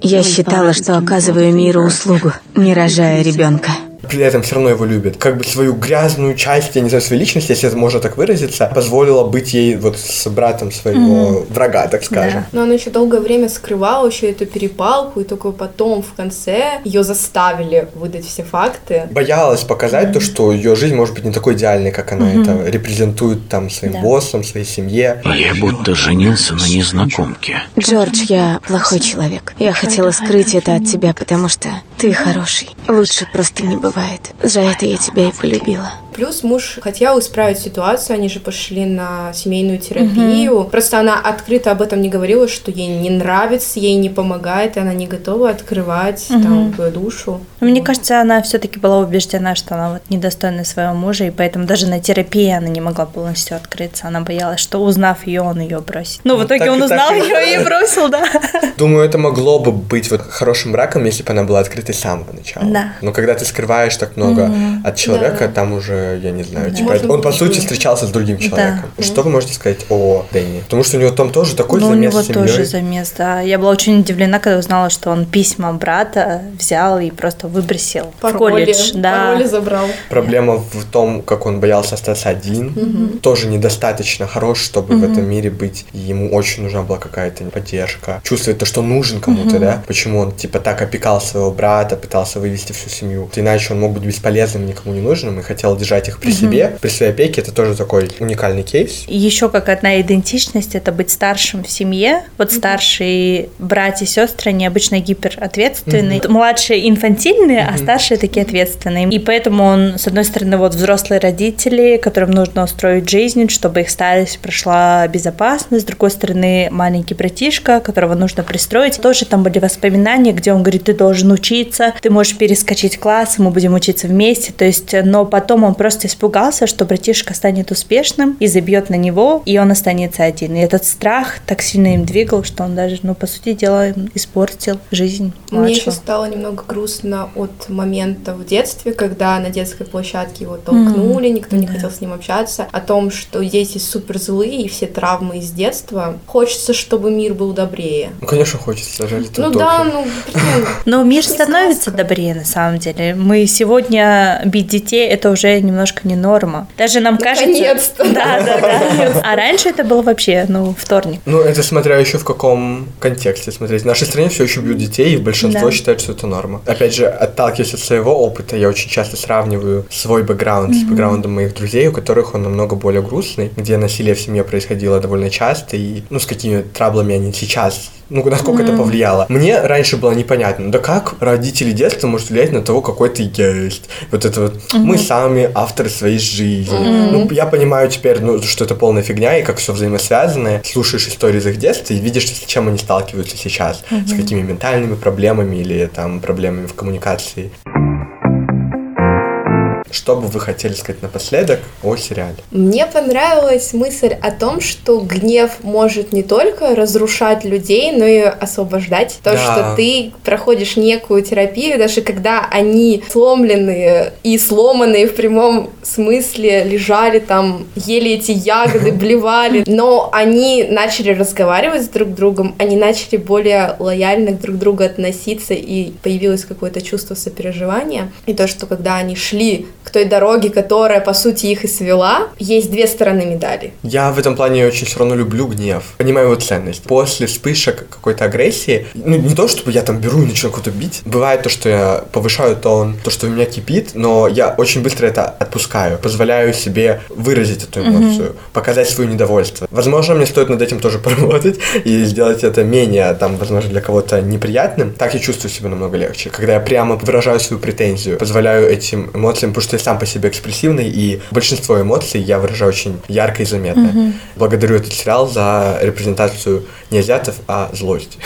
Я считала, что оказываю миру услугу, не рожая ребенка. При этом все равно его любит. Как бы свою грязную часть, я не знаю, своей личности, если это можно так выразиться, позволила быть ей вот с братом своего mm-hmm. врага, так скажем. Да. Но она еще долгое время скрывала еще эту перепалку, и только потом в конце ее заставили выдать все факты. Боялась показать mm-hmm. то, что ее жизнь может быть не такой идеальной, как она mm-hmm. это репрезентует там своим да. боссом, своей семье. Я будто женился на незнакомке. Джордж, я плохой человек. Я хотела скрыть это от тебя, потому что ты хороший. Лучше просто не бывает. За это я тебя и полюбила. Плюс муж хотел исправить ситуацию, они же пошли на семейную терапию. Mm-hmm. Просто она открыто об этом не говорила, что ей не нравится, ей не помогает, и она не готова открывать mm-hmm. там свою душу. Но мне кажется, она все-таки была убеждена, что она вот недостойна своего мужа, и поэтому даже на терапии она не могла полностью открыться. Она боялась, что, узнав ее, он ее бросит. Ну, ну в итоге так, он узнал так. ее и бросил, да. Думаю, это могло бы быть вот хорошим браком, если бы она была открытой с самого начала. Да. Но когда ты скрываешь так много mm-hmm. от человека, да. там уже я не знаю, да. типа Может, он, по сути, встречался с другим человеком. Да. Что вы можете сказать о Дэнни? Потому что у него там тоже такой ну, замес с семьей. У него тоже замес, да. Я была очень удивлена, когда узнала, что он письма брата взял и просто выбросил пароли, в колледж. Да. Пароли забрал. Проблема в том, как он боялся остаться один. Угу. Тоже недостаточно хорош, чтобы угу. в этом мире быть. И ему очень нужна была какая-то поддержка. Чувствовать то, что нужен кому-то, угу. да? Почему он, типа, так опекал своего брата, пытался вывести всю семью. Иначе он мог быть бесполезным, никому не нужным, и хотел держать их при себе, mm-hmm. при своей опеке, это тоже такой уникальный кейс. Еще как одна идентичность, это быть старшим в семье. Вот mm-hmm. старшие братья и сестры, они обычно гиперответственные. Mm-hmm. Младшие инфантильные, mm-hmm. а старшие такие ответственные. И поэтому он, с одной стороны, вот взрослые родители, которым нужно устроить жизнь, чтобы их старость прошла безопасно. С другой стороны, маленький братишка, которого нужно пристроить. Тоже там были воспоминания, где он говорит, ты должен учиться, ты можешь перескочить класс, мы будем учиться вместе. То есть, но потом он просто просто испугался, что братишка станет успешным и забьет на него, и он останется один. И этот страх так сильно им двигал, что он даже, ну, по сути дела, испортил жизнь младшего. Мне еще стало немного грустно от момента в детстве, когда на детской площадке его толкнули, mm-hmm. никто не да. хотел с ним общаться, о том, что дети супер злые и все травмы из детства. Хочется, чтобы мир был добрее. Ну, конечно, хочется. Жаль, ну да, ну... Но мир становится добрее, на самом деле. Мы сегодня бить детей — это уже немножко не норма. Даже нам кажется... Да, да, да. А раньше это было вообще, ну, вторник. Ну, это смотря еще в каком контексте смотреть. В нашей стране все еще бьют детей, и большинство считает, что это норма. Опять же, отталкиваясь от своего опыта, я очень часто сравниваю свой бэкграунд с бэкграундом моих друзей, у которых он намного более грустный, где насилие в семье происходило довольно часто, и, ну, с какими траблами они сейчас... Ну, насколько mm-hmm. это повлияло. Мне раньше было непонятно, да как родители детства может влиять на того, какой ты есть. Вот это вот, mm-hmm. мы сами авторы своей жизни. Mm-hmm. Ну, я понимаю теперь, ну, что это полная фигня, и как все взаимосвязано. Слушаешь истории из их детства и видишь, с чем они сталкиваются сейчас. Mm-hmm. С какими ментальными проблемами или там проблемами в коммуникации. Что бы вы хотели сказать напоследок о сериале? Мне понравилась мысль о том, что гнев может не только разрушать людей, но и освобождать. То, да. что ты проходишь некую терапию, даже когда они сломленные и сломанные в прямом смысле лежали там, ели эти ягоды, блевали. Но они начали разговаривать с друг другом, они начали более лояльно друг к другу относиться, и появилось какое-то чувство сопереживания. И то, что когда они шли к той дороге, которая, по сути, их и свела, есть две стороны медали. Я в этом плане очень все равно люблю гнев. Понимаю его ценность. После вспышек какой-то агрессии, ну, не то, чтобы я там беру и начинаю кого-то бить. Бывает то, что я повышаю тон, то, что у меня кипит, но я очень быстро это отпускаю, позволяю себе выразить эту эмоцию, mm-hmm. показать свое недовольство. Возможно, мне стоит над этим тоже поработать и сделать это менее, там, возможно, для кого-то неприятным. Так я чувствую себя намного легче. Когда я прямо выражаю свою претензию, позволяю этим эмоциям, потому что я сам по себе экспрессивный, и большинство эмоций я выражаю очень ярко и заметно. Mm-hmm. Благодарю этот сериал за репрезентацию не азиатов, а злость.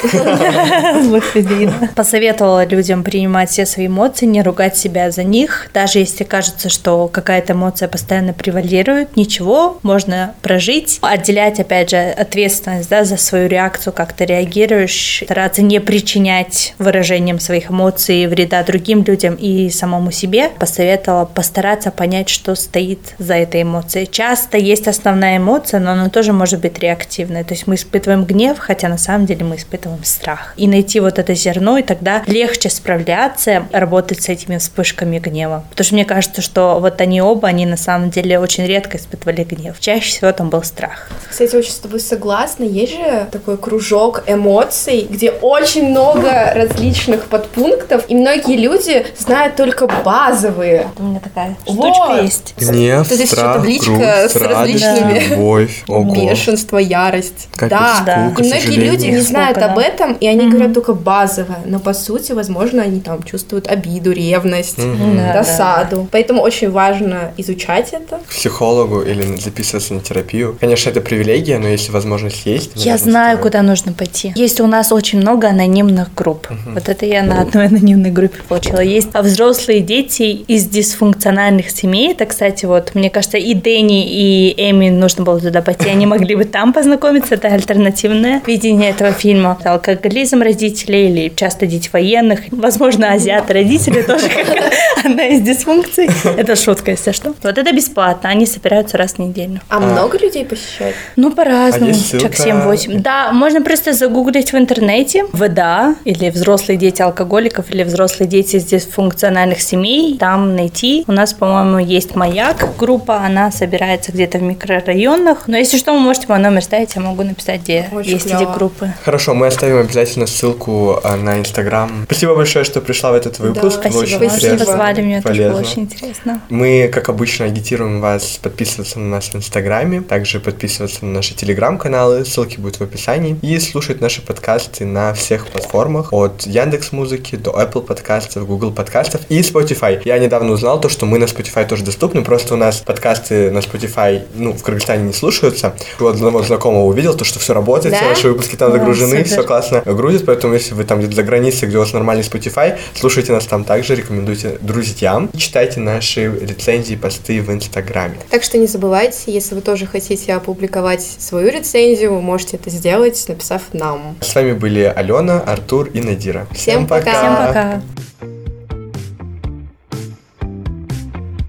Посоветовала людям принимать все свои эмоции, не ругать себя за них. Даже если кажется, что какая-то эмоция постоянно превалирует, ничего, можно прожить. Отделять, опять же, ответственность, да, за свою реакцию, как ты реагируешь. Стараться не причинять выражением своих эмоций вреда другим людям и самому себе. Посоветовала постараться понять, что стоит за этой эмоцией. Часто есть основная эмоция, но она тоже может быть реактивной. То есть мы испытываем гнев, хотя на самом деле мы испытываем страх. И найти вот это зерно, и тогда легче справляться, работать с этими вспышками гнева. Потому что мне кажется, что вот они оба, они на самом деле очень редко испытывали гнев. Чаще всего там был страх. Кстати, очень с тобой согласна. Есть же такой кружок эмоций, где очень много различных подпунктов, и многие люди знают только базовые. У меня такая вот. Штучка есть. Гнев, тут есть страх, еще табличка грусть, с различными радость, любовь, ого. Бешенство, ярость. Как да, да. И многие люди не знают сколько, об да. этом, и они mm-hmm. говорят только базово. Но по сути, возможно, они там чувствуют обиду, ревность, mm-hmm. досаду. Да, да. Поэтому очень важно изучать это. К психологу или записываться на терапию. Конечно, это привилегия, но если возможность есть... Я знаю, стоит. Куда нужно пойти. Есть у нас очень много анонимных групп. Mm-hmm. Вот это я на одной анонимной группе получила. Есть взрослые дети из дисциплины функциональных семей. Это, кстати, вот, мне кажется, и Дэнни, и Эми нужно было туда пойти. Они могли бы там познакомиться. Это альтернативное видение этого фильма. Алкоголизм родителей или часто дети военных. Возможно, азиаты-родители тоже как одна из дисфункций. Это шутка, если что. Вот это бесплатно. Они собираются раз в неделю. А много людей посещают? Ну, по-разному. Человек семь-восемь. Да, можно просто загуглить в интернете. ВДА или взрослые дети алкоголиков или взрослые дети из дисфункциональных семей. Там найти. У нас, по-моему, есть «Маяк» группа, она собирается где-то в микрорайонах. Но если что, вы можете мой номер ставить, я могу написать, где очень есть клево. Эти группы. Хорошо, мы оставим обязательно ссылку на Инстаграм. Спасибо большое, что пришла в этот выпуск. Да, было спасибо, что позвали, мне тоже было очень интересно. Мы, как обычно, агитируем вас подписываться на нас в Инстаграме, также подписываться на наши Телеграм-каналы, ссылки будут в описании, и слушать наши подкасты на всех платформах, от Яндекс.Музыки до Apple подкастов, Google подкастов и Spotify. Я недавно узнал то, что мы на Spotify тоже доступны, просто у нас подкасты на Spotify, ну, в Кыргызстане не слушаются. У одного знакомого увидел, то, что все работает, да? все наши выпуски там загружены, да, все классно грузит, поэтому если вы там где-то за границей, где у вас нормальный Spotify, слушайте нас там также, рекомендуйте друзьям, читайте наши рецензии, посты в Инстаграме. Так что не забывайте, если вы тоже хотите опубликовать свою рецензию, вы можете это сделать, написав нам. С вами были Алена, Артур и Надира. Всем, Всем пока! Всем пока!